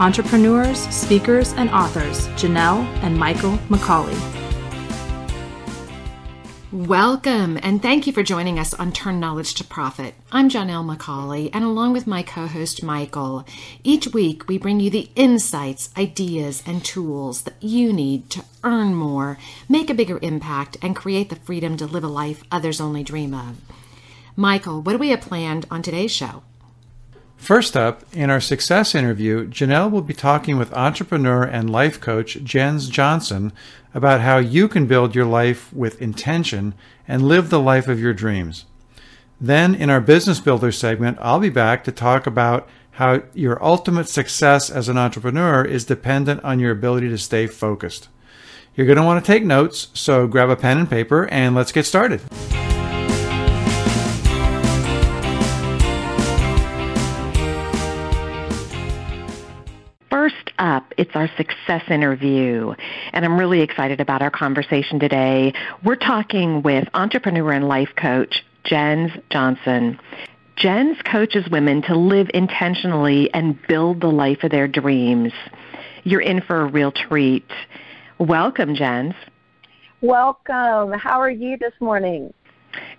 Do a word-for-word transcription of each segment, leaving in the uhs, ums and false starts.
entrepreneurs, speakers, and authors, Janelle and Michael McCauley. Welcome, and thank you for joining us on Turn Knowledge to Profit. I'm Janelle McCauley, and along with my co-host Michael, each week we bring you the insights, ideas, and tools that you need to earn more, make a bigger impact, and create the freedom to live a life others only dream of. Michael, what do we have planned on today's show? First up, in our success interview, Janelle will be talking with entrepreneur and life coach Jenns Johnson about how you can build your life with intention and live the life of your dreams. Then, in our Business Builder segment, I'll be back to talk about how your ultimate success as an entrepreneur is dependent on your ability to stay focused. You're going to want to take notes, so grab a pen and paper and let's get started. Up. It's our success interview, and I'm really excited about our conversation today. We're talking with entrepreneur and life coach Jenns Johnson. Jenns coaches women to live intentionally and build the life of their dreams. You're in for a real treat. Welcome, Jenns. Welcome. How are you this morning?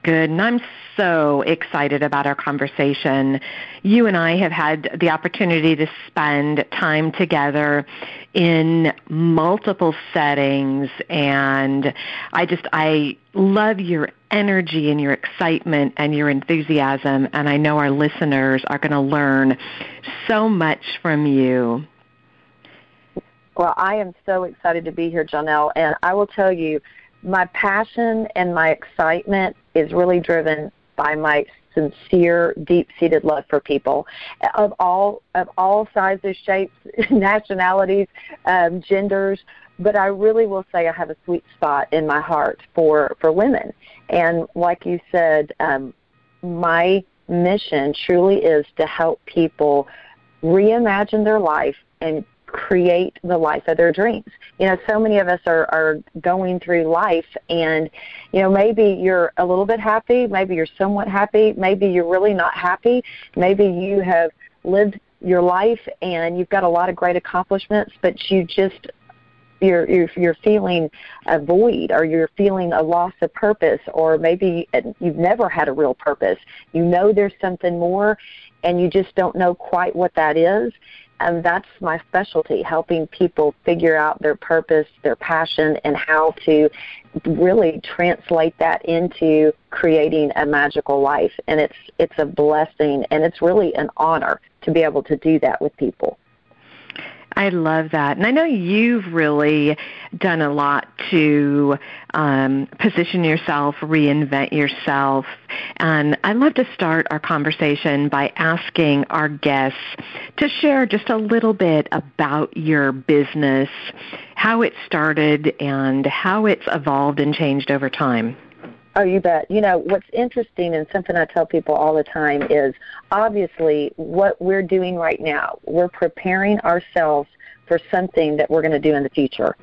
Good, and I'm so excited about our conversation. You and I have had the opportunity to spend time together in multiple settings, and I just, I love your energy and your excitement and your enthusiasm, and I know our listeners are going to learn so much from you. Well, I am so excited to be here, Janelle, and I will tell you, my passion and my excitement is really driven by my sincere, deep-seated love for people of all of all sizes, shapes, nationalities, um, genders. But I really will say I have a sweet spot in my heart for, for women. And like you said, um, my mission truly is to help people reimagine their life and create the life of their dreams. You know, so many of us are, are going through life and, you know, maybe you're a little bit happy, maybe you're somewhat happy, maybe you're really not happy, maybe you have lived your life and you've got a lot of great accomplishments, but you just, you're, you're, you're feeling a void, or you're feeling a loss of purpose, or maybe you've never had a real purpose. You know there's something more and you just don't know quite what that is. And that's my specialty, helping people figure out their purpose, their passion, and how to really translate that into creating a magical life. And it's it's a blessing, and it's really an honor to be able to do that with people. I love that. And I know you've really done a lot to um, position yourself, reinvent yourself. And I'd love to start our conversation by asking our guests to share just a little bit about your business, how it started, and how it's evolved and changed over time. Oh, you bet. You know, what's interesting and something I tell people all the time is obviously what we're doing right now, we're preparing ourselves for something that we're going to do in the future.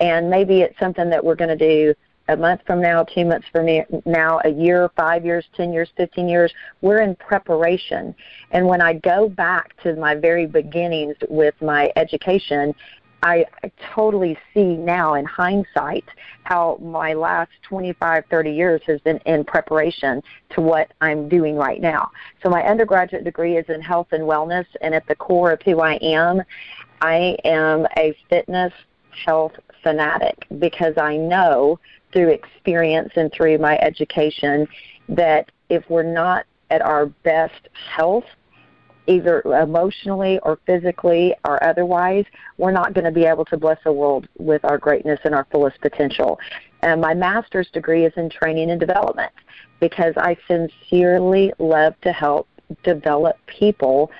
And maybe it's something that we're going to do a month from now, two months from now, a year, five years, ten years, fifteen years. We're in preparation. And when I go back to my very beginnings with my education, I totally see now in hindsight how my last twenty-five, thirty years has been in preparation to what I'm doing right now. So my undergraduate degree is in health and wellness, and at the core of who I am, I am a fitness health fanatic, because I know through experience and through my education that if we're not at our best health, either emotionally or physically or otherwise, we're not going to be able to bless the world with our greatness and our fullest potential. And my master's degree is in training and development, because I sincerely love to help develop people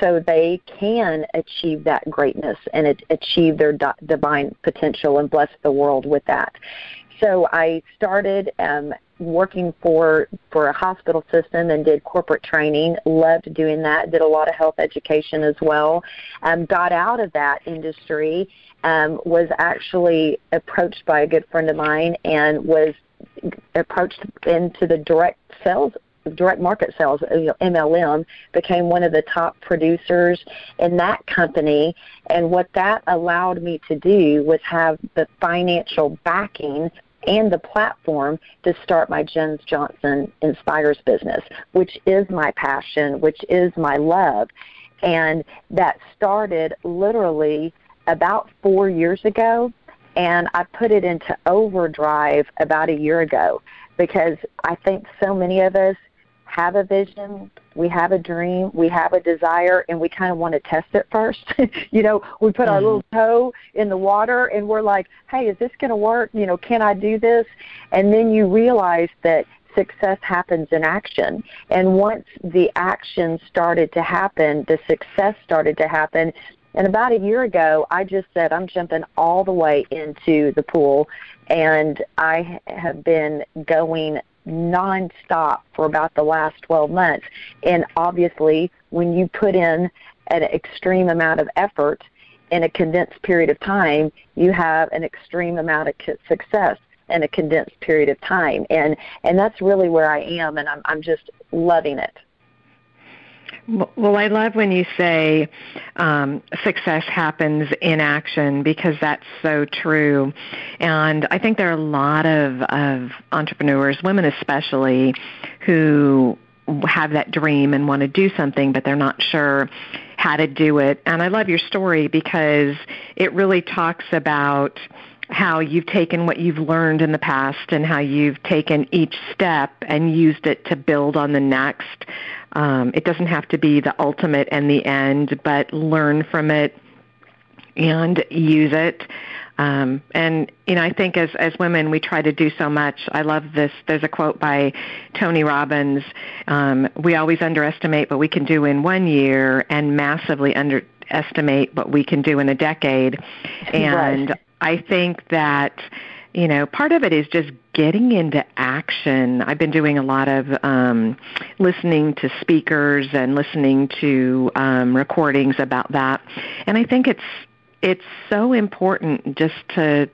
so they can achieve that greatness and it, achieve their di- divine potential and bless the world with that. So I started um, working for, for a hospital system and did corporate training, loved doing that, did a lot of health education as well, um, got out of that industry, um, was actually approached by a good friend of mine and was approached into the direct sales direct market sales, you know, M L M, became one of the top producers in that company. And what that allowed me to do was have the financial backing and the platform to start my Jenns Johnson Inspires business, which is my passion, which is my love. And that started literally about four years ago, and I put it into overdrive about a year ago because I think so many of us have a vision, we have a dream, we have a desire, and we kind of want to test it first. You know, we put mm-hmm. our little toe in the water, and we're like, hey, is this going to work? You know, can I do this? And then you realize that success happens in action. And once the action started to happen, the success started to happen. And about a year ago, I just said, I'm jumping all the way into the pool, and I have been going nonstop for about the last twelve months. And obviously, when you put in an extreme amount of effort in a condensed period of time, you have an extreme amount of success in a condensed period of time. And, and that's really where I am, and I'm, I'm just loving it. Well, I love when you say um, success happens in action, because that's so true. And I think there are a lot of, of entrepreneurs, women especially, who have that dream and want to do something, but they're not sure how to do it. And I love your story because it really talks about how you've taken what you've learned in the past and how you've taken each step and used it to build on the next. Um, it doesn't have to be the ultimate and the end, but learn from it and use it. Um, and, you know, I think as, as women, we try to do so much. I love this. There's a quote by Tony Robbins. Um, we always underestimate what we can do in one year and massively underestimate what we can do in a decade. And right. I think that, you know, part of it is just getting into action. I've been doing a lot of um, listening to speakers and listening to um, recordings about that. And I think it's it's so important just to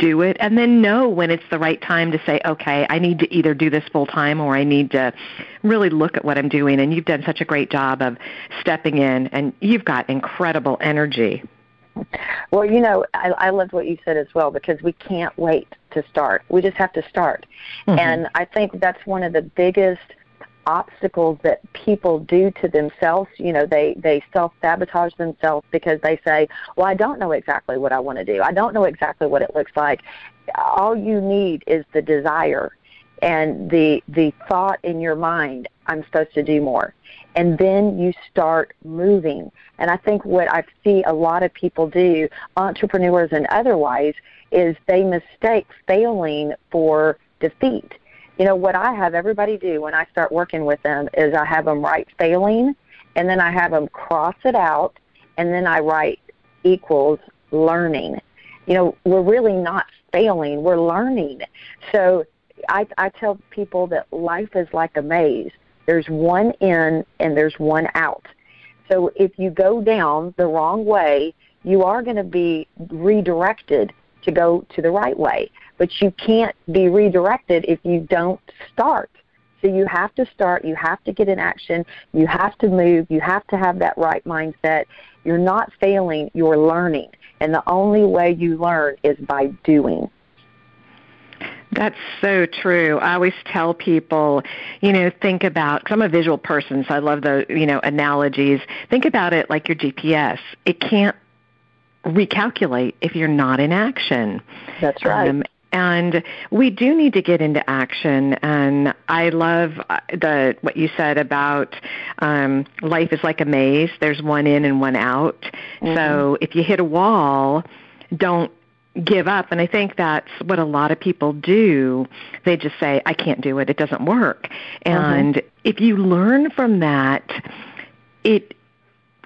do it and then know when it's the right time to say, okay, I need to either do this full time or I need to really look at what I'm doing. And you've done such a great job of stepping in, and you've got incredible energy. Well, you know, I, I loved what you said as well, because we can't wait to start. We just have to start. Mm-hmm. And I think that's one of the biggest obstacles that people do to themselves. You know, they, they self-sabotage themselves because they say, well, I don't know exactly what I want to do. I don't know exactly what it looks like. All you need is the desire and the the thought in your mind, I'm supposed to do more. And then you start moving. And I think what I see a lot of people do, entrepreneurs and otherwise, is they mistake failing for defeat. You know, what I have everybody do when I start working with them is I have them write failing, and then I have them cross it out, and then I write equals learning. You know, we're really not failing, we're learning. So I, I tell people that life is like a maze. There's one in and there's one out. So if you go down the wrong way, you are going to be redirected to go to the right way. But you can't be redirected if you don't start. So you have to start. You have to get in action. You have to move. You have to have that right mindset. You're not failing. You're learning. And the only way you learn is by doing. That's so true. I always tell people, you know, think about, because I'm a visual person, so I love the, you know, analogies. Think about it like your G P S. It can't recalculate if you're not in action. That's right. Um, and we do need to get into action. And I love the what you said about um, life is like a maze. There's one in and one out. Mm-hmm. So if you hit a wall, don't give up. And I think that's what a lot of people do. They just say, I can't do it. It doesn't work. And mm-hmm. if you learn from that, it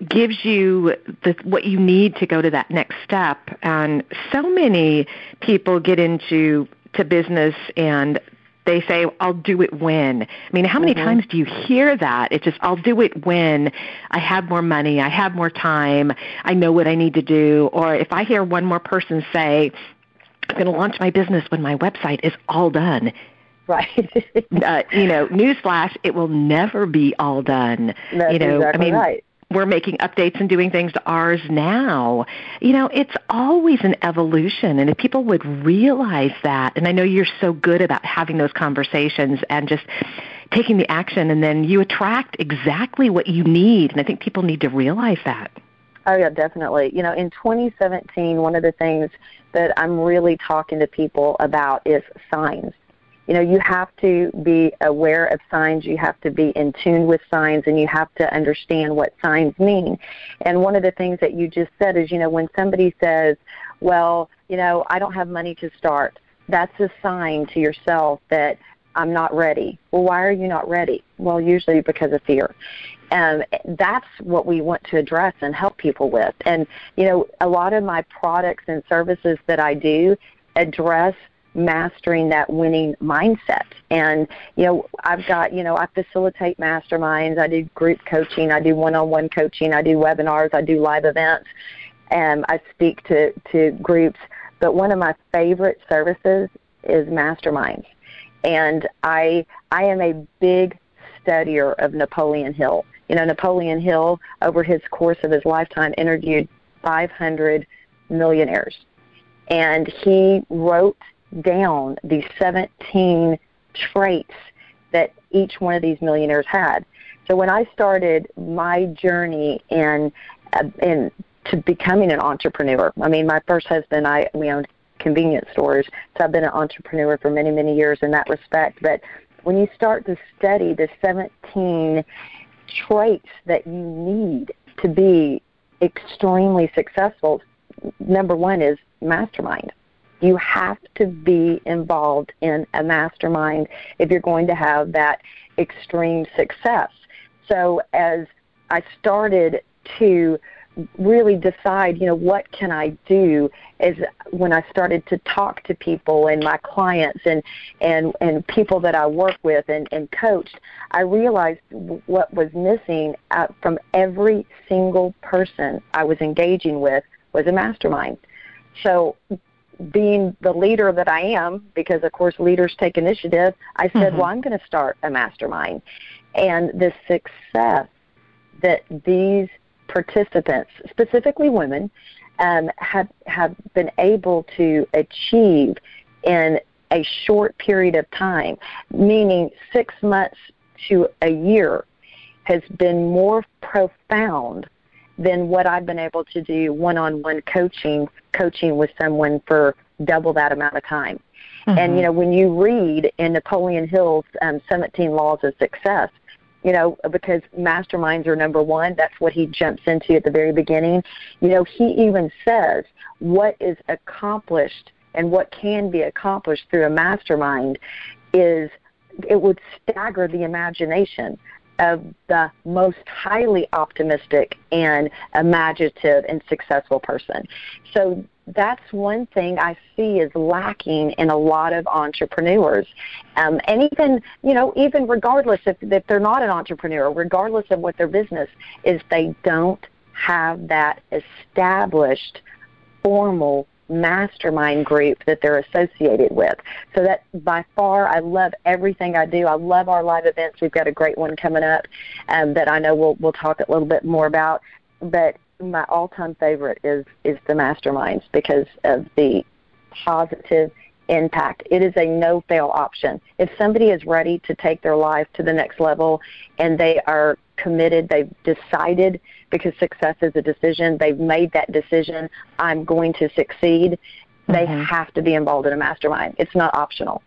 gives you the, what you need to go to that next step. And so many people get into to business and they say, I'll do it when. I mean, how many mm-hmm. times do you hear that? It's just, I'll do it when I have more money, I have more time, I know what I need to do. Or if I hear one more person say, I'm going to launch my business when my website is all done. Right. uh, you know, newsflash, it will never be all done. That's you know, exactly I mean, right. We're making updates and doing things to ours now. You know, it's always an evolution. And if people would realize that, and I know you're so good about having those conversations and just taking the action, and then you attract exactly what you need. And I think people need to realize that. Oh, yeah, definitely. You know, in twenty seventeen, one of the things that I'm really talking to people about is signs. You know, you have to be aware of signs, you have to be in tune with signs, and you have to understand what signs mean. And one of the things that you just said is, you know, when somebody says, well, you know, I don't have money to start, that's a sign to yourself that I'm not ready. Well, why are you not ready? Well, usually because of fear. And that's what we want to address and help people with. And, you know, a lot of my products and services that I do address mastering that winning mindset. And, you know, I've got, you know, I facilitate masterminds, I do group coaching, I do one-on-one coaching, I do webinars, I do live events, and I speak to, to groups. But one of my favorite services is masterminds. And I I am a big studier of Napoleon Hill. You know, Napoleon Hill, over his course of his lifetime, interviewed five hundred millionaires. And he wrote down the seventeen traits that each one of these millionaires had. So when I started my journey in, in to becoming an entrepreneur, I mean, my first husband, I we owned convenience stores, so I've been an entrepreneur for many, many years in that respect. But when you start to study the seventeen traits that you need to be extremely successful, number one is mastermind. You have to be involved in a mastermind if you're going to have that extreme success. So as I started to really decide, you know, what can I do, is when I started to talk to people and my clients and and, and people that I work with and, and coached, I realized what was missing from every single person I was engaging with was a mastermind. So being the leader that I am, because, of course, leaders take initiative, I said, mm-hmm. well, I'm going to start a mastermind. And the success that these participants, specifically women, um, have have been able to achieve in a short period of time, meaning six months to a year, has been more profound than what I've been able to do one-on-one coaching, coaching with someone for double that amount of time. Mm-hmm. And, you know, when you read in Napoleon Hill's um, seventeen Laws of Success, you know, because masterminds are number one, that's what he jumps into at the very beginning. You know, he even says what is accomplished and what can be accomplished through a mastermind is, it would stagger the imagination of the most highly optimistic and imaginative and successful person. So that's one thing I see is lacking in a lot of entrepreneurs. Um, and even, you know, even regardless if, if they're not an entrepreneur, regardless of what their business is, they don't have that established formal mastermind group that they're associated with. So that by far, I love everything I do. I love our live events. We've got a great one coming up um, that I know we'll we'll talk a little bit more about. But my all-time favorite is is the masterminds because of the positive impact. It is a no-fail option. If somebody is ready to take their life to the next level and they are committed, they've decided, because success is a decision, they've made that decision, I'm going to succeed, they mm-hmm. have to be involved in a mastermind. It's not optional.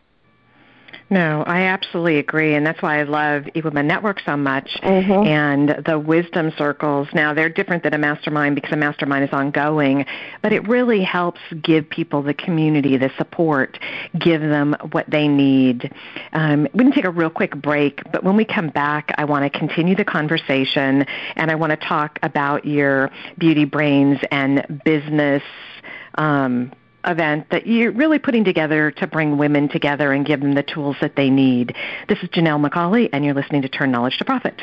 No, I absolutely agree, and that's why I love E-Women Network so much, mm-hmm. and the wisdom circles. Now, they're different than a mastermind because a mastermind is ongoing, but it really helps give people the community, the support, give them what they need. Um, we're going to take a real quick break, but when we come back, I want to continue the conversation, and I want to talk about your Beauty Brains and Business um event that you're really putting together to bring women together and give them the tools that they need. This is Janelle McCauley, and you're listening to Turn Knowledge to Profit.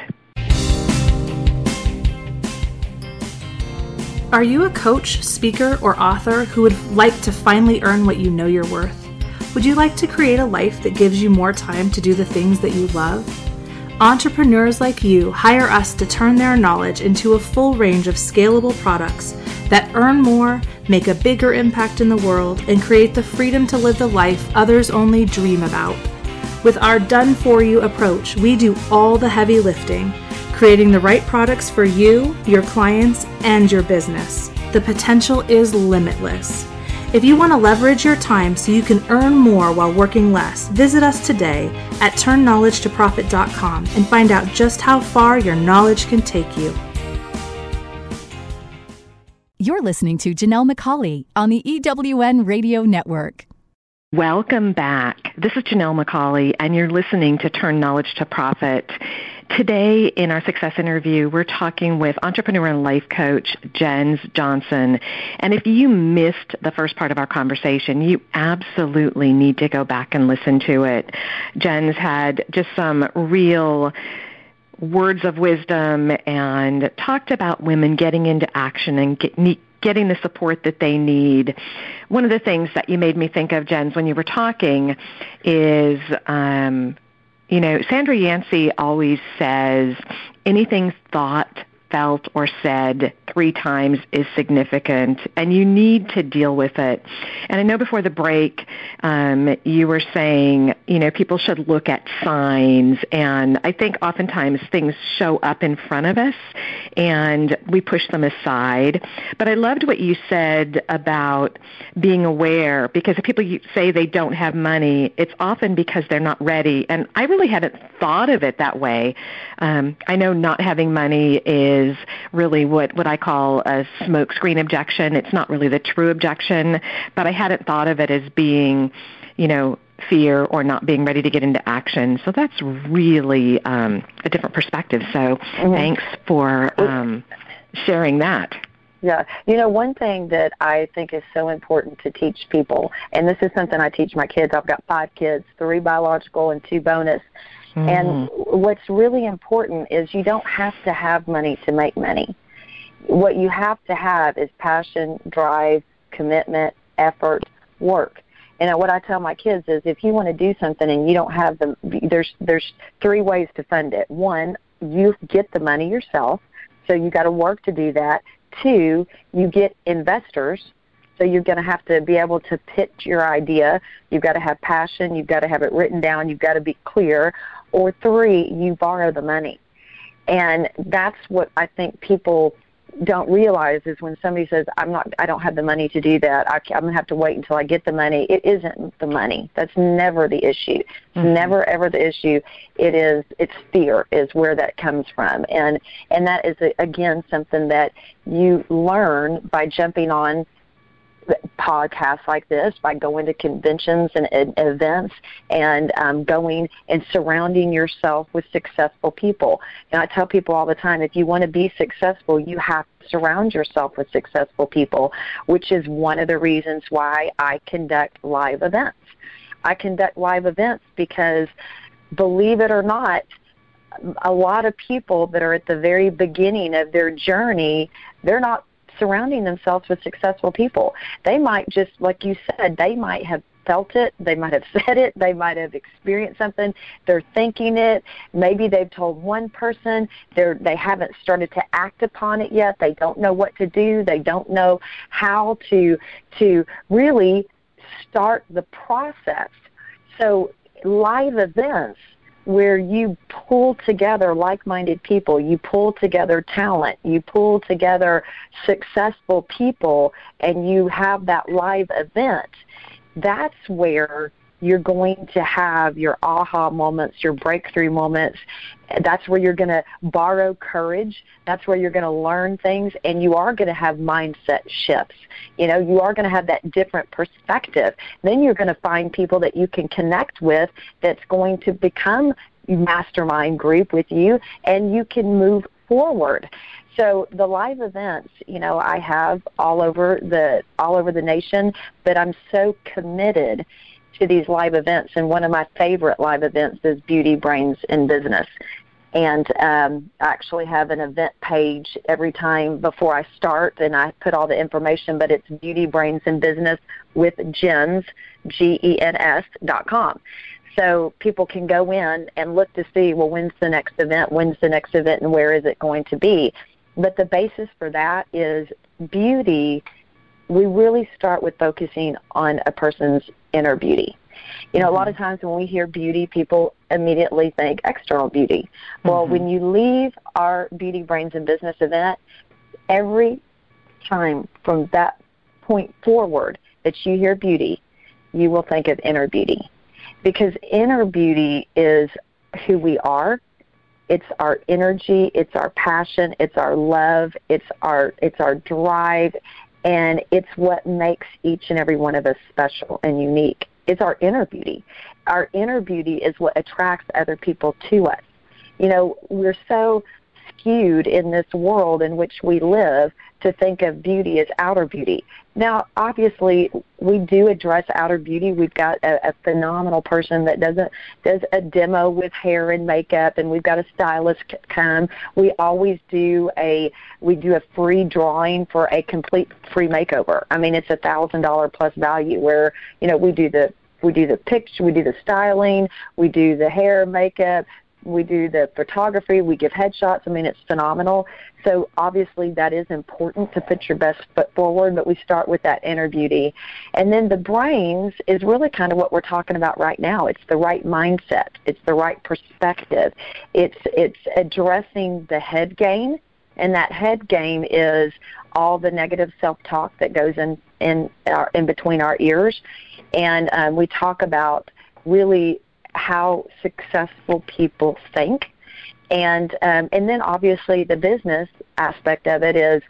Are you a coach, speaker, or author who would like to finally earn what you know you're worth? Would you like to create a life that gives you more time to do the things that you love? Entrepreneurs like you hire us to turn their knowledge into a full range of scalable products that earn more, make a bigger impact in the world, and create the freedom to live the life others only dream about. With our done-for-you approach, we do all the heavy lifting, creating the right products for you, your clients, and your business. The potential is limitless. If you want to leverage your time so you can earn more while working less, visit us today at turn knowledge to profit dot com and find out just how far your knowledge can take you. You're listening to Janelle McCauley on the E W N Radio Network. Welcome back. This is Janelle McCauley, and you're listening to Turn Knowledge to Profit. Today in our success interview, we're talking with entrepreneur and life coach Jenns Johnson. And if you missed the first part of our conversation, you absolutely need to go back and listen to it. Jenns had just some real words of wisdom and talked about women getting into action and get, getting the support that they need. One of the things that you made me think of, Jenns, when you were talking is... Um, You know, Sandra Yancey always says anything thought, felt, or said three times is significant, and you need to deal with it. And I know before the break, um, you were saying, you know, people should look at signs, and I think oftentimes things show up in front of us, and we push them aside. But I loved what you said about being aware, because if people say they don't have money, it's often because they're not ready, and I really hadn't thought of it that way. Um, I know not having money is is really what, what I call a smokescreen objection. It's not really the true objection, but I hadn't thought of it as being, you know, fear or not being ready to get into action. So that's really um, a different perspective. So mm-hmm. thanks for um, sharing that. Yeah. You know, one thing that I think is so important to teach people, and this is something I teach my kids. I've got five kids, three biological and two bonus. Mm-hmm. And what's really important is you don't have to have money to make money. What you have to have is passion, drive, commitment, effort, work. And what I tell my kids is if you want to do something and you don't have the, there's, there's three ways to fund it. One, you get the money yourself, so you got to work to do that. Two, you get investors, so you're going to have to be able to pitch your idea. You've got to have passion. You've got to have it written down. You've got to be clear. Or three, you borrow the money. And that's what I think people don't realize is when somebody says, I'm not, I don't have the money to do that. I, I'm going to have to wait until I get the money. It isn't the money. That's never the issue. It's mm-hmm. never, ever the issue. It is, it's fear is where that comes from. And, and that is, again, something that you learn by jumping on podcasts like this, by going to conventions and, and events, and um, going and surrounding yourself with successful people. And I tell people all the time, if you want to be successful, you have to surround yourself with successful people, which is one of the reasons why I conduct live events. I conduct live events because, believe it or not, a lot of people that are at the very beginning of their journey, they're not surrounding themselves with successful people. They might just, like you said, they might have felt it, they might have said it, they might have experienced something, they're thinking it, maybe they've told one person, they're, they haven't started to act upon it yet, they don't know what to do, they don't know how to to really start the process. So live events where you pull together like-minded people, you pull together talent, you pull together successful people, and you have that live event, that's where you're going to have your aha moments, your breakthrough moments. That's where you're going to borrow courage. That's where you're going to learn things, and you are going to have mindset shifts. You know, you are going to have that different perspective. Then you're going to find people that you can connect with that's going to become a mastermind group with you, and you can move forward. So the live events, you know, I have all over the all over the nation, but I'm so committed to these live events, and one of my favorite live events is Beauty Brains and Business. And um, I actually have an event page every time before I start, and I put all the information, but it's Beauty Brains and Business with Jenns, G E N S, dot com. So people can go in and look to see, well, when's the next event, when's the next event, and where is it going to be? But the basis for that is beauty. We really start with focusing on a person's inner beauty. You know, mm-hmm. a lot of times when we hear beauty, people immediately think external beauty. Well, mm-hmm. when you leave our Beauty Brains and Business event, every time from that point forward that you hear beauty, you will think of inner beauty. Because inner beauty is who we are. It's our energy, it's our passion, it's our love, it's our it's our drive, and it's what makes each and every one of us special and unique. It's our inner beauty. Our inner beauty is what attracts other people to us. You know, we're so skewed in this world in which we live to think of beauty as outer beauty. Now, obviously, we do address outer beauty. We've got a, a phenomenal person that does a, does a demo with hair and makeup, and we've got a stylist come. We always do a we do a free drawing for a complete free makeover. I mean, it's a one thousand dollars plus value where, you know, we do the we do the picture, we do the styling, we do the hair, makeup. We do the photography. We give headshots. I mean, it's phenomenal. So obviously that is important to put your best foot forward, but we start with that inner beauty. And then the brains is really kind of what we're talking about right now. It's the right mindset. It's the right perspective. It's it's addressing the head game, and that head game is all the negative self-talk that goes in, in, our, in between our ears. And um, we talk about really how successful people think, and um, and then obviously the business aspect of it is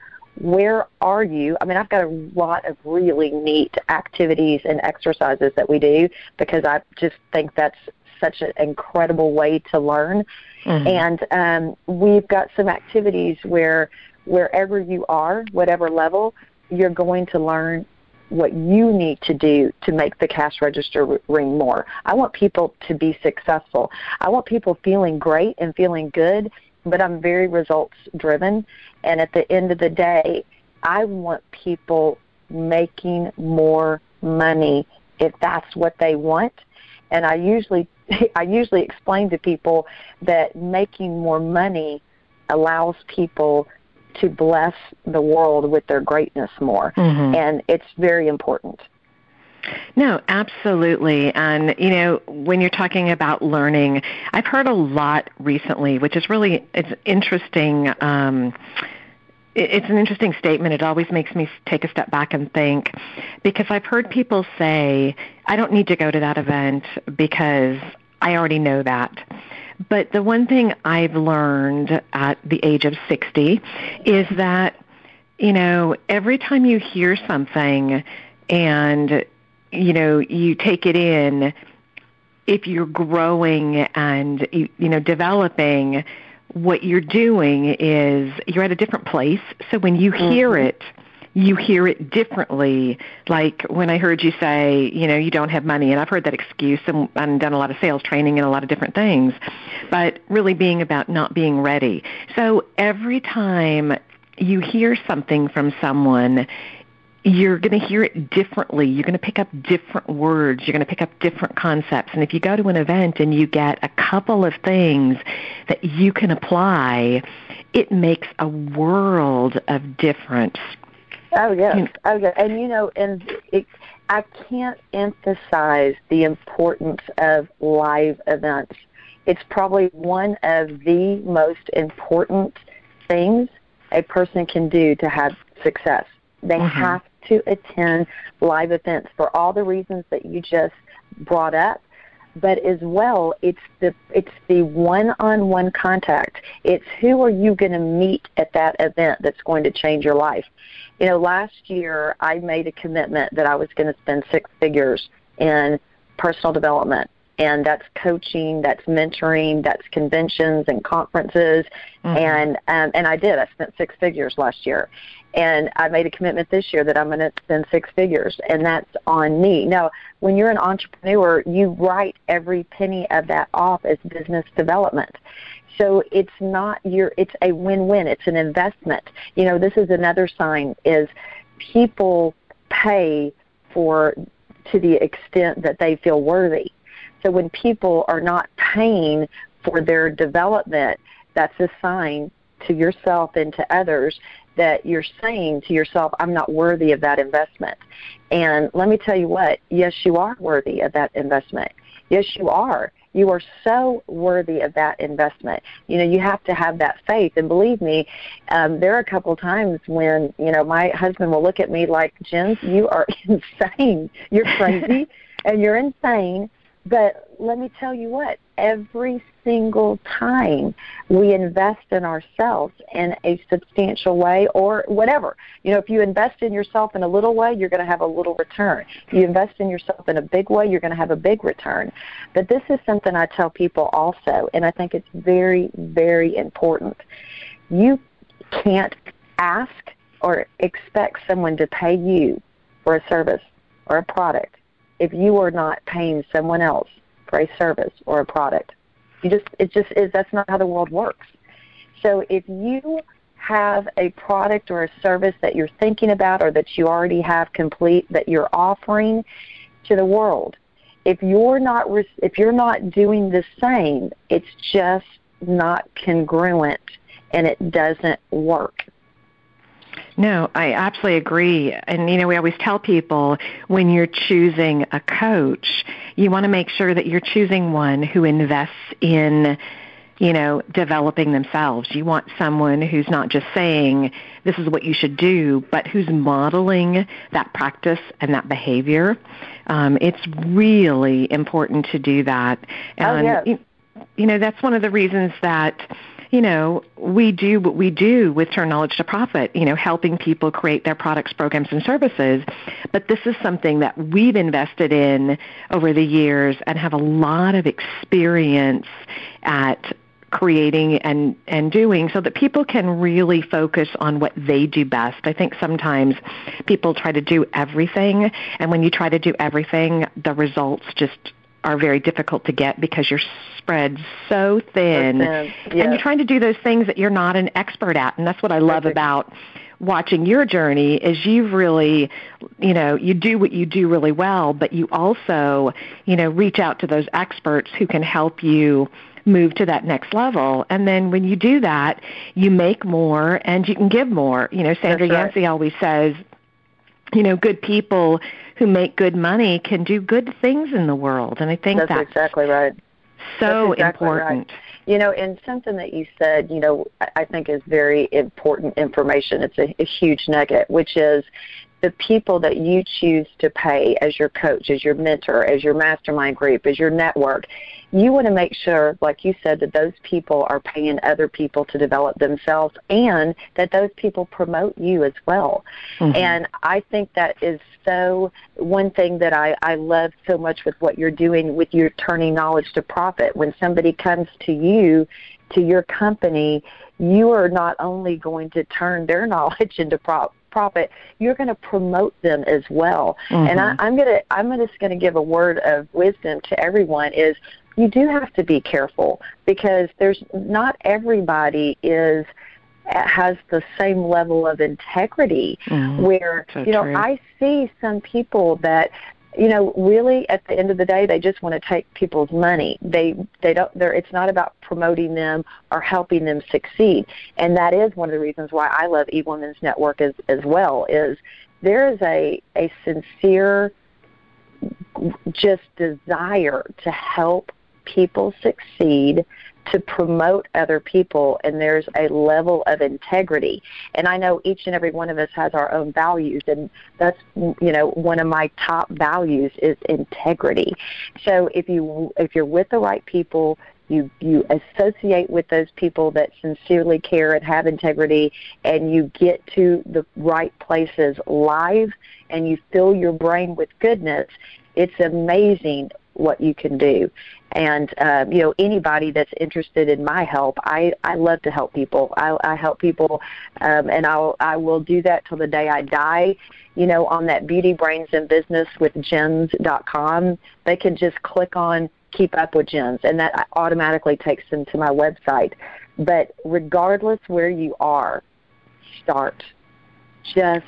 where are you? I mean, I've got a lot of really neat activities and exercises that we do because I just think that's such an incredible way to learn. Mm-hmm. And um, we've got some activities where wherever you are, whatever level, you're going to learn what you need to do to make the cash register ring more. I want people to be successful. I want people feeling great and feeling good, but I'm very results driven. And at the end of the day, I want people making more money if that's what they want. And I usually, I usually explain to people that making more money allows people to bless the world with their greatness more. Mm-hmm. And it's very important. No, absolutely. And, you know, when you're talking about learning, I've heard a lot recently, which is really, it's interesting. Um, it's an interesting statement. It always makes me take a step back and think, because I've heard people say, I don't need to go to that event because I already know that. But the one thing I've learned at the age of sixty is that, you know, every time you hear something and, you know, you take it in, if you're growing and, you know, developing, what you're doing is you're at a different place. So when you hear mm-hmm. it, you hear it differently. Like when I heard you say, you know, you don't have money, and I've heard that excuse, and I've done a lot of sales training and a lot of different things, but really being about not being ready. So every time you hear something from someone, you're going to hear it differently. You're going to pick up different words. You're going to pick up different concepts. And if you go to an event and you get a couple of things that you can apply, it makes a world of difference. Oh, yes. Oh, yes. And, you know, and it, I can't emphasize the importance of live events. It's probably one of the most important things a person can do to have success. They mm-hmm. have to attend live events for all the reasons that you just brought up. But as well, it's the it's the one-on-one contact. It's who are you going to meet at that event that's going to change your life. You know, last year I made a commitment that I was going to spend six figures in personal development, and that's coaching, that's mentoring, that's conventions and conferences, mm-hmm. and um, and I did. I spent six figures last year, and I made a commitment this year that I'm going to spend six figures, and that's on me. Now, when you're an entrepreneur, you write every penny of that off as business development. So it's not your. It's a win-win. It's an investment. You know, this is another sign is people pay for to the extent that they feel worthy. So when people are not paying for their development, that's a sign to yourself and to others that you're saying to yourself, I'm not worthy of that investment. And let me tell you what, yes, you are worthy of that investment. Yes, you are. You are so worthy of that investment. You know, you have to have that faith. And believe me, um, there are a couple times when, you know, my husband will look at me like, Jen, you are insane. You're crazy and you're insane. But let me tell you what, every single time we invest in ourselves in a substantial way or whatever, you know, if you invest in yourself in a little way, you're going to have a little return. If you invest in yourself in a big way, you're going to have a big return. But this is something I tell people also, and I think it's very, very important. You can't ask or expect someone to pay you for a service or a product if you are not paying someone else for a service or a product. You just, it just is, that's not how the world works. So if you have a product or a service that you're thinking about or that you already have complete that you're offering to the world, if you're not, if you're not doing the same, it's just not congruent and it doesn't work. No, I absolutely agree. And, you know, we always tell people when you're choosing a coach, you want to make sure that you're choosing one who invests in, you know, developing themselves. You want someone who's not just saying, this is what you should do, but who's modeling that practice and that behavior. Um, it's really important to do that. And, oh, yes. you, you know, that's one of the reasons that, you know, we do what we do with Turn Knowledge to Profit, you know, helping people create their products, programs, and services. But this is something that we've invested in over the years and have a lot of experience at creating and, and doing so that people can really focus on what they do best. I think sometimes people try to do everything, and when you try to do everything, the results just are very difficult to get because you're spread so thin, so thin. Yeah. And you're trying to do those things that you're not an expert at. And that's what I love Perfect. About watching your journey is you've really, you know, you do what you do really well, but you also, you know, reach out to those experts who can help you move to that next level. And then when you do that, you make more and you can give more. You know, Sandra That's right. Yancey always says, you know, good people who make good money can do good things in the world. And I think that's, that's exactly right. So that's exactly important. Right. You know, and something that you said, you know, I think is very important information. It's a, a huge nugget, which is the people that you choose to pay as your coach, as your mentor, as your mastermind group, as your network. You want to make sure, like you said, that those people are paying other people to develop themselves and that those people promote you as well. Mm-hmm. And I think that is so one thing that I, I love so much with what you're doing with your Turning Knowledge to Profit. When somebody comes to you, to your company, you are not only going to turn their knowledge into profit, profit, you're going to promote them as well. Mm-hmm. And I, I'm going to, I'm just going to give a word of wisdom to everyone is you do have to be careful because there's not everybody is has the same level of integrity mm-hmm. where, so you know, true. I see some people that, you know, really at the end of the day, they just want to take people's money. They they don't. They're, it's not about promoting them or helping them succeed. And that is one of the reasons why I love E-Women's Network as, as well is there is a, a sincere just desire to help people succeed to promote other people, and there's a level of integrity. And I know each and every one of us has our own values, and that's, you know, one of my top values is integrity. So if you if you're with the right people, you you associate with those people that sincerely care and have integrity, and you get to the right places live, and you fill your brain with goodness, it's amazing what you can do. And uh, you know, anybody that's interested in my help, I, I love to help people. I, I help people, um, and I'll, I will do that till the day I die. You know, on that Beauty Brains and Business with Jenns dot com, they can just click on Keep Up with Jenns, and that automatically takes them to my website. But regardless where you are, start. Just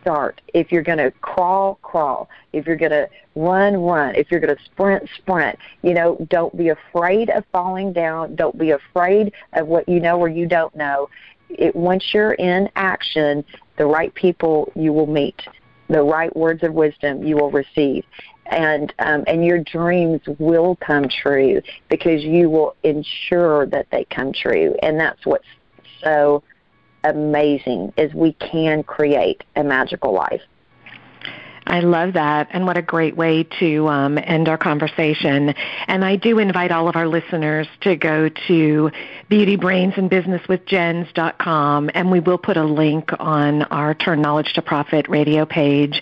start. If you're going to crawl, crawl. If you're going to run, run. If you're going to sprint, sprint. You know, don't be afraid of falling down. Don't be afraid of what you know or you don't know. It, once you're in action, the right people you will meet, the right words of wisdom you will receive, and um, and your dreams will come true because you will ensure that they come true. And that's what's so amazing, is we can create a magical life. I love that, and what a great way to um, end our conversation. And I do invite all of our listeners to go to beauty brains and business with jenns dot com, and we will put a link on our Turn Knowledge to Profit radio page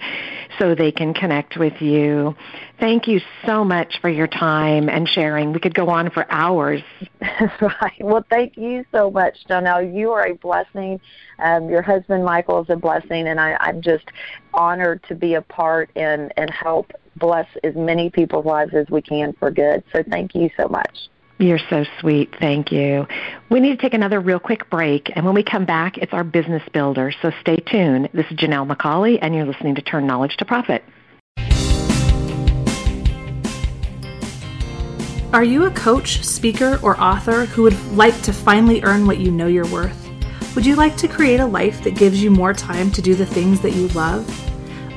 so they can connect with you. Thank you so much for your time and sharing. We could go on for hours. Right. Well, thank you so much, Janelle. You are a blessing. Um, your husband, Michael, is a blessing, and I, I'm just honored to be a part and, and help bless as many people's lives as we can for good. So thank you so much. You're so sweet. Thank you. We need to take another real quick break, and when we come back, it's our business builder. So stay tuned. This is Janelle McCauley, and you're listening to Turn Knowledge to Profit. Are you a coach, speaker, or author who would like to finally earn what you know you're worth? Would you like to create a life that gives you more time to do the things that you love?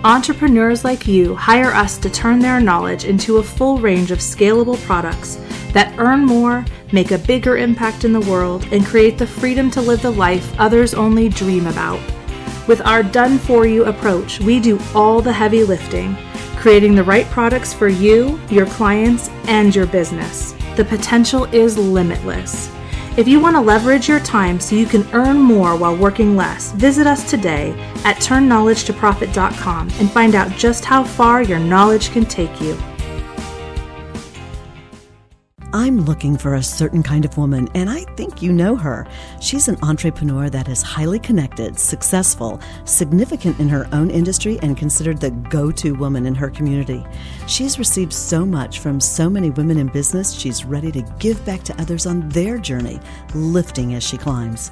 Entrepreneurs like you hire us to turn their knowledge into a full range of scalable products that earn more, make a bigger impact in the world, and create the freedom to live the life others only dream about. With our done-for-you approach, we do all the heavy lifting, creating the right products for you, your clients, and your business. The potential is limitless. If you want to leverage your time so you can earn more while working less, visit us today at turn knowledge to profit dot com and find out just how far your knowledge can take you. I'm looking for a certain kind of woman, and I think you know her. She's an entrepreneur that is highly connected, successful, significant in her own industry, and considered the go-to woman in her community. She's received so much from so many women in business, she's ready to give back to others on their journey, lifting as she climbs.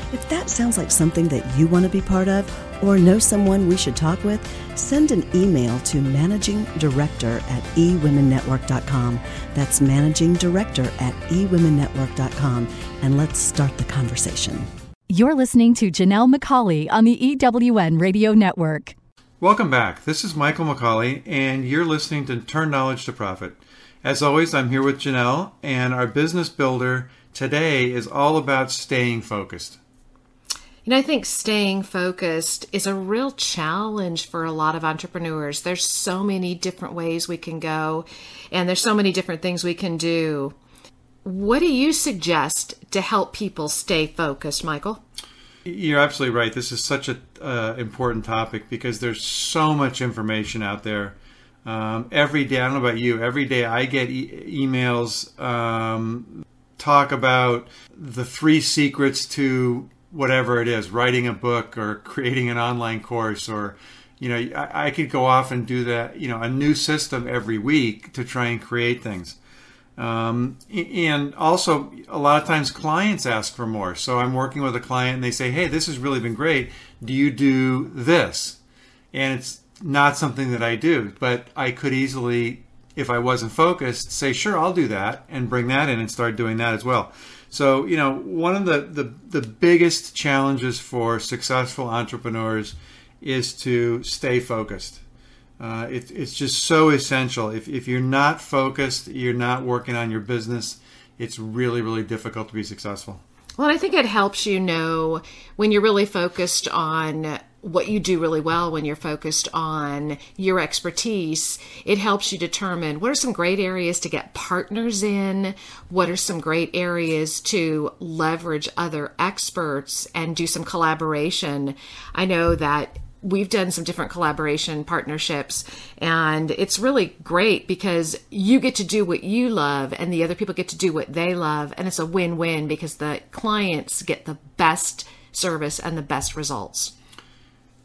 If that sounds like something that you want to be part of or know someone we should talk with, send an email to managing director at e women network dot com. That's managing director at e women network dot com, and let's start the conversation. You're listening to Janelle McCauley on the E W N Radio Network. Welcome back. This is Michael McCauley, and you're listening to Turn Knowledge to Profit. As always, I'm here with Janelle, and our business builder today is all about staying focused. You know, I think staying focused is a real challenge for a lot of entrepreneurs. There's so many different ways we can go, and there's so many different things we can do. What do you suggest to help people stay focused, Michael? You're absolutely right. This is such an uh, important topic because there's so much information out there. Um, every day, I don't know about you, every day I get e- emails um, talk about the three secrets to whatever it is, writing a book or creating an online course, or, you know, I, I could go off and do that, you know, a new system every week to try and create things. Um, and also, a lot of times clients ask for more. So I'm working with a client and they say, hey, this has really been great. Do you do this? And it's not something that I do, but I could easily, if I wasn't focused, say, sure, I'll do that, and bring that in and start doing that as well. So, you know, one of the, the, the biggest challenges for successful entrepreneurs is to stay focused. Uh, it, it's just so essential. If if you're not focused, you're not working on your business, it's really, really difficult to be successful. Well, I think it helps you know when you're really focused on what you do really well, when you're focused on your expertise, it helps you determine what are some great areas to get partners in, what are some great areas to leverage other experts and do some collaboration. I know that we've done some different collaboration partnerships, and it's really great because you get to do what you love and the other people get to do what they love, and it's a win-win because the clients get the best service and the best results.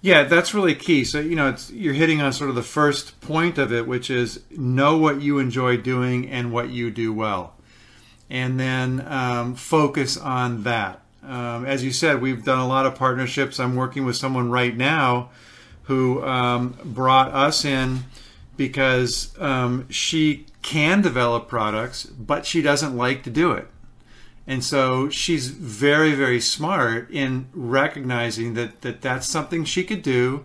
Yeah, that's really key. So, you know, it's, you're hitting on sort of the first point of it, which is know what you enjoy doing and what you do well, and then um, focus on that. Um, as you said, we've done a lot of partnerships. I'm working with someone right now who um, brought us in because um, she can develop products, but she doesn't like to do it. And so she's very, very smart in recognizing that, that that's something she could do,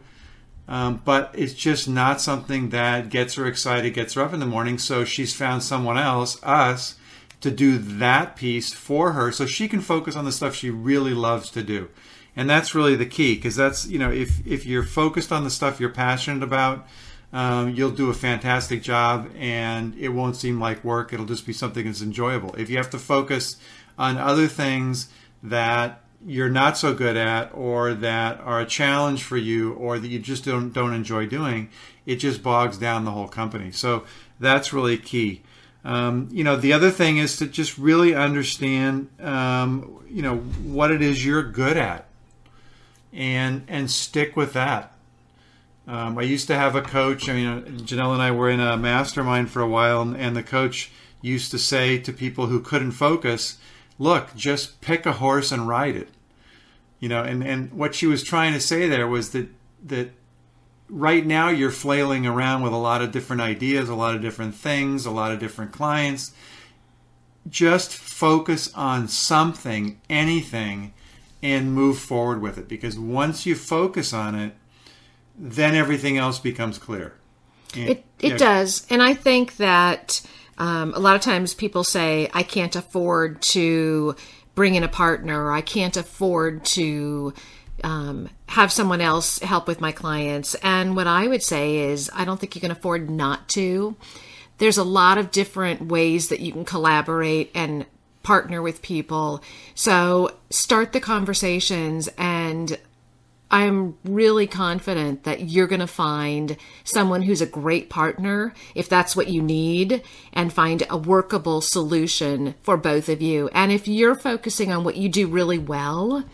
um, but it's just not something that gets her excited, gets her up in the morning. So she's found someone else, us, to do that piece for her so she can focus on the stuff she really loves to do. And that's really the key, because that's, you know, if, if you're focused on the stuff you're passionate about, um, you'll do a fantastic job and it won't seem like work. It'll just be something that's enjoyable. If you have to focus on other things that you're not so good at or that are a challenge for you or that you just don't, don't enjoy doing, it just bogs down the whole company. So that's really key. Um, you know, the other thing is to just really understand, um, you know, what it is you're good at and and stick with that. Um, I used to have a coach. I mean, Janelle and I were in a mastermind for a while, and, and the coach used to say to people who couldn't focus, look, just pick a horse and ride it. You know, and, and what she was trying to say there was that that right now you're flailing around with a lot of different ideas, a lot of different things, a lot of different clients. Just focus on something, anything, and move forward with it. Because once you focus on it, then everything else becomes clear. And, it it you know, does. And I think that um, a lot of times people say, I can't afford to bring in a partner, or I can't afford to Um, have someone else help with my clients. And what I would say is, I don't think you can afford not to. There's a lot of different ways that you can collaborate and partner with people. So start the conversations, and I'm really confident that you're going to find someone who's a great partner if that's what you need, and find a workable solution for both of you. And if you're focusing on what you do really well,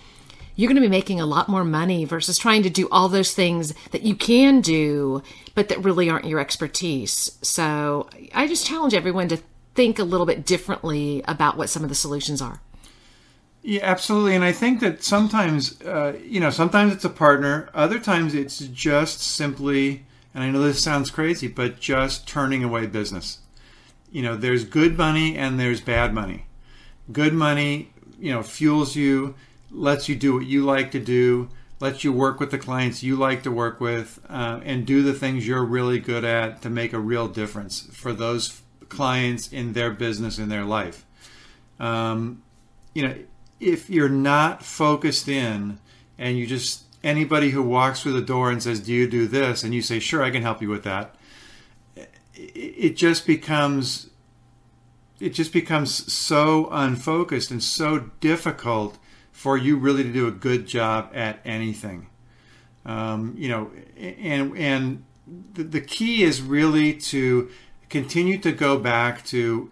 you're going to be making a lot more money versus trying to do all those things that you can do, but that really aren't your expertise. So I just challenge everyone to think a little bit differently about what some of the solutions are. Yeah, absolutely. And I think that sometimes, uh, you know, sometimes it's a partner. Other times it's just simply, and I know this sounds crazy, but just turning away business. You know, there's good money and there's bad money. Good money, you know, fuels you, lets you do what you like to do, lets you work with the clients you like to work with, uh, and do the things you're really good at to make a real difference for those clients in their business, in their life. Um, you know, if you're not focused in and you just, anybody who walks through the door and says, do you do this? And you say, sure, I can help you with that. It just becomes, it just becomes so unfocused and so difficult for you really to do a good job at anything. Um, you know, and and the, the key is really to continue to go back to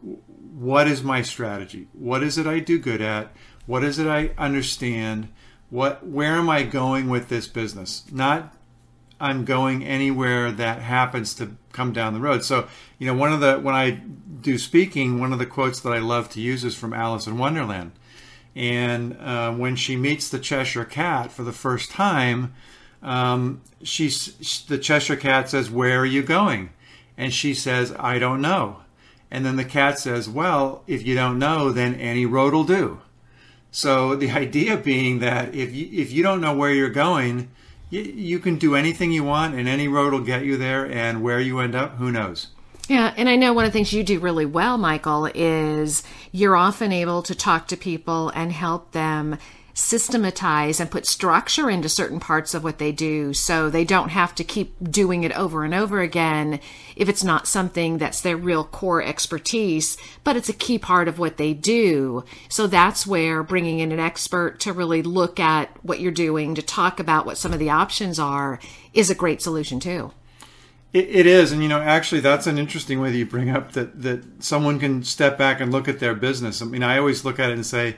what is my strategy? What is it I do good at? What is it I understand? What, where am I going with this business? Not I'm going anywhere that happens to come down the road. So, you know, one of the, when I do speaking, one of the quotes that I love to use is from Alice in Wonderland. And uh, when she meets the Cheshire Cat for the first time, um, she, the Cheshire Cat says, "Where are you going?" And she says, "I don't know." And then the cat says, "Well, if you don't know, then any road will do." So the idea being that if you, if you don't know where you're going, you, you can do anything you want and any road will get you there, and where you end up, who knows? Yeah, and I know one of the things you do really well, Michael, is you're often able to talk to people and help them systematize and put structure into certain parts of what they do so they don't have to keep doing it over and over again if it's not something that's their real core expertise, but it's a key part of what they do. So that's where bringing in an expert to really look at what you're doing, to talk about what some of the options are, is a great solution too. It, it is. And, you know, actually, that's an interesting way that you bring up that, that someone can step back and look at their business. I mean, I always look at it and say,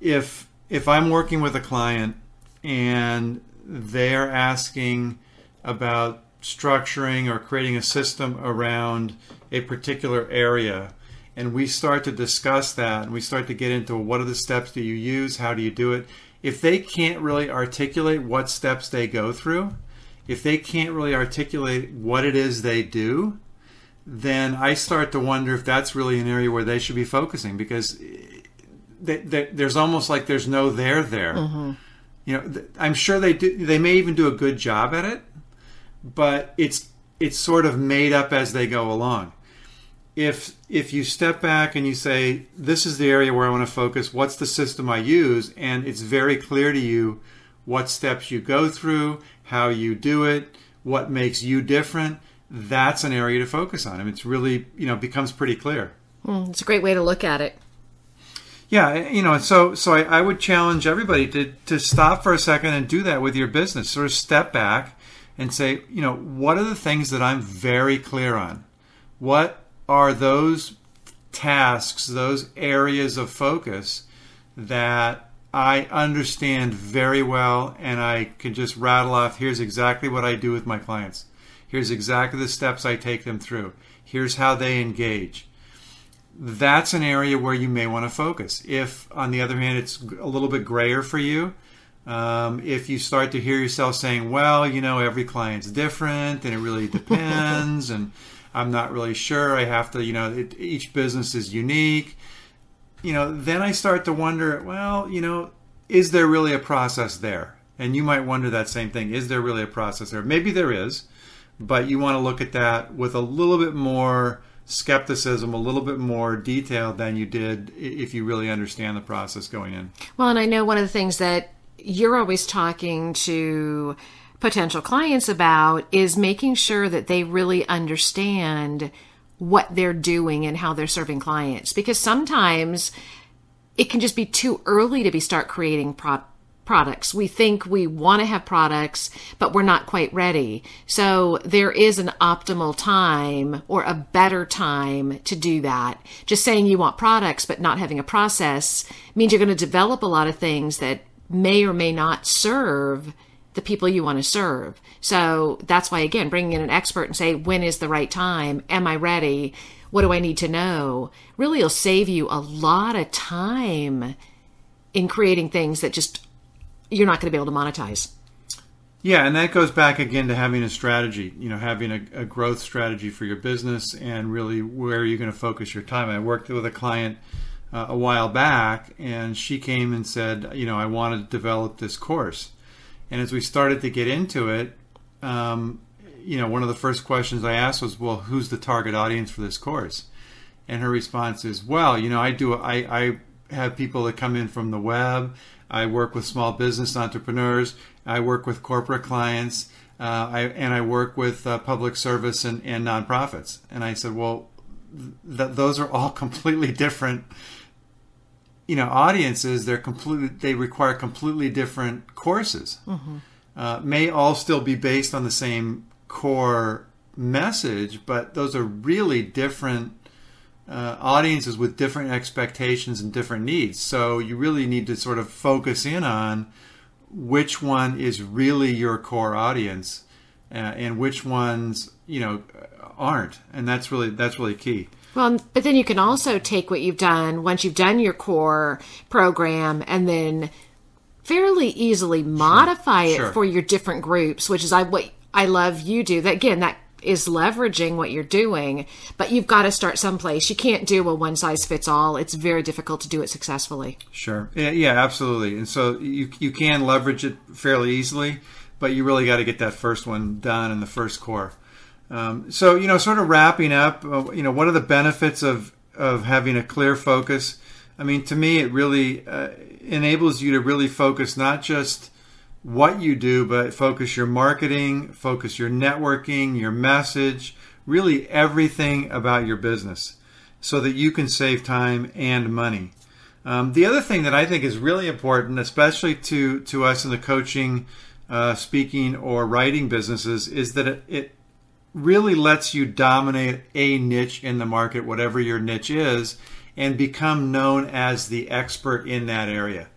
if If I'm working with a client and they're asking about structuring or creating a system around a particular area, and we start to discuss that and we start to get into what are the steps do you use, how do you do it, if they can't really articulate what steps they go through, if they can't really articulate what it is they do, then I start to wonder if that's really an area where they should be focusing, because there's almost like there's no there there. Mm-hmm. You know, I'm sure they do, they may even do a good job at it, but it's it's sort of made up as they go along. If if you step back and you say, this is the area where I want to focus, what's the system I use, and it's very clear to you what steps you go through, how you do it, what makes you different, that's an area to focus on. I mean, it's really, you know, becomes pretty clear. Mm, it's a great way to look at it. Yeah, you know, so so I, I would challenge everybody to, to stop for a second and do that with your business. Sort of step back and say, you know, what are the things that I'm very clear on? What are those tasks, those areas of focus that I understand very well and I can just rattle off, here's exactly what I do with my clients. Here's exactly the steps I take them through. Here's how they engage. That's an area where you may want to focus. If, on the other hand, it's a little bit grayer for you, um, if you start to hear yourself saying, well, you know, every client's different and it really depends and I'm not really sure, I have to, you know, it, each business is unique, you know, then I start to wonder, well, you know, is there really a process there? And you might wonder that same thing. Is there really a process there? Maybe there is, but you want to look at that with a little bit more skepticism, a little bit more detail than you did if you really understand the process going in. Well, and I know one of the things that you're always talking to potential clients about is making sure that they really understand what they're doing and how they're serving clients, because sometimes it can just be too early to be start creating pro- products. We think we want to have products, but we're not quite ready. So there is an optimal time or a better time to do that. Just saying you want products, but not having a process means you're going to develop a lot of things that may or may not serve the people you want to serve. So that's why, again, bringing in an expert and say, when is the right time? Am I ready? What do I need to know? Really will save you a lot of time in creating things that just you're not going to be able to monetize. Yeah, and that goes back again to having a strategy, you know, having a, a growth strategy for your business and really where you're going to focus your time. I worked with a client uh, a while back, and she came and said, you know, I want to develop this course. And as we started to get into it, um, you know, one of the first questions I asked was, well, who's the target audience for this course? And her response is, well, you know, I do, I, I have people that come in from the web. I work with small business entrepreneurs. I work with corporate clients, uh, I, and I work with uh, public service and, and nonprofits. And I said, well, th- those are all completely different, you know, audiences. They're completely, they require completely different courses. Mm-hmm. Uh, may all still be based on the same core message, but those are really different Uh, audiences with different expectations and different needs. So you really need to sort of focus in on which one is really your core audience uh, and which ones you know, aren't. And that's really, that's really key. Well, but then you can also take what you've done once you've done your core program and then fairly easily modify sure. it sure. for your different groups, which is I, what I love you do. That, again, that is leveraging what you're doing, but you've got to start someplace. You can't do a one size fits all. It's very difficult to do it successfully. Sure. Yeah, yeah, absolutely. And so you you can leverage it fairly easily, but you really got to get that first one done in the first core. Um, so, you know, sort of wrapping up, you know, what are the benefits of, of having a clear focus? I mean, to me, it really uh, enables you to really focus not just what you do, but focus your marketing, focus your networking, your message, really everything about your business so that you can save time and money. Um, the other thing that I think is really important, especially to, to us in the coaching, uh, speaking, or writing businesses, is that it, it really lets you dominate a niche in the market, whatever your niche is, and become known as the expert in that area.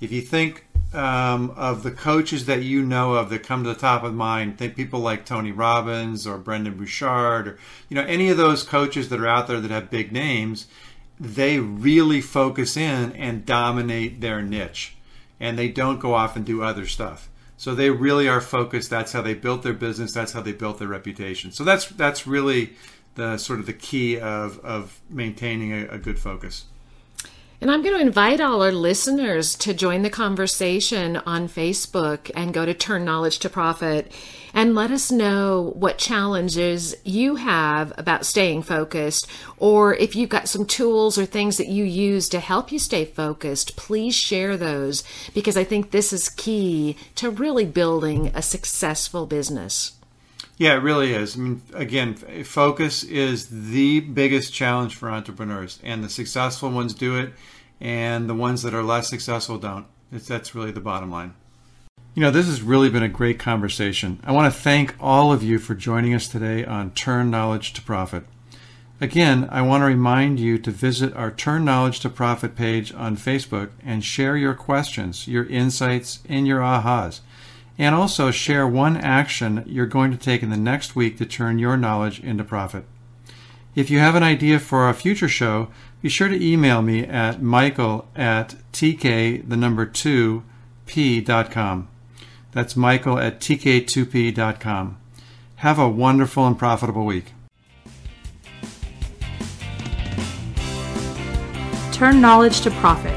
If you think um, of the coaches that you know of that come to the top of mind, think people like Tony Robbins or Brendon Burchard, or you know any of those coaches that are out there that have big names, they really focus in and dominate their niche, and they don't go off and do other stuff. So they really are focused. That's how they built their business. That's how they built their reputation. So that's that's really the sort of the key of, of maintaining a, a good focus. And I'm going to invite all our listeners to join the conversation on Facebook and go to Turn Knowledge to Profit and let us know what challenges you have about staying focused, or if you've got some tools or things that you use to help you stay focused, please share those, because I think this is key to really building a successful business. Yeah, it really is. I mean, again, focus is the biggest challenge for entrepreneurs, and the successful ones do it, and the ones that are less successful don't. It's, that's really the bottom line. You know, this has really been a great conversation. I want to thank all of you for joining us today on Turn Knowledge to Profit. Again, I want to remind you to visit our Turn Knowledge to Profit page on Facebook and share your questions, your insights, and your ahas. And also share one action you're going to take in the next week to turn your knowledge into profit. If you have an idea for a future show, be sure to email me at michael at tk, the number two, p.com. That's michael at tk2p.com. Have a wonderful and profitable week. Turn Knowledge to Profit,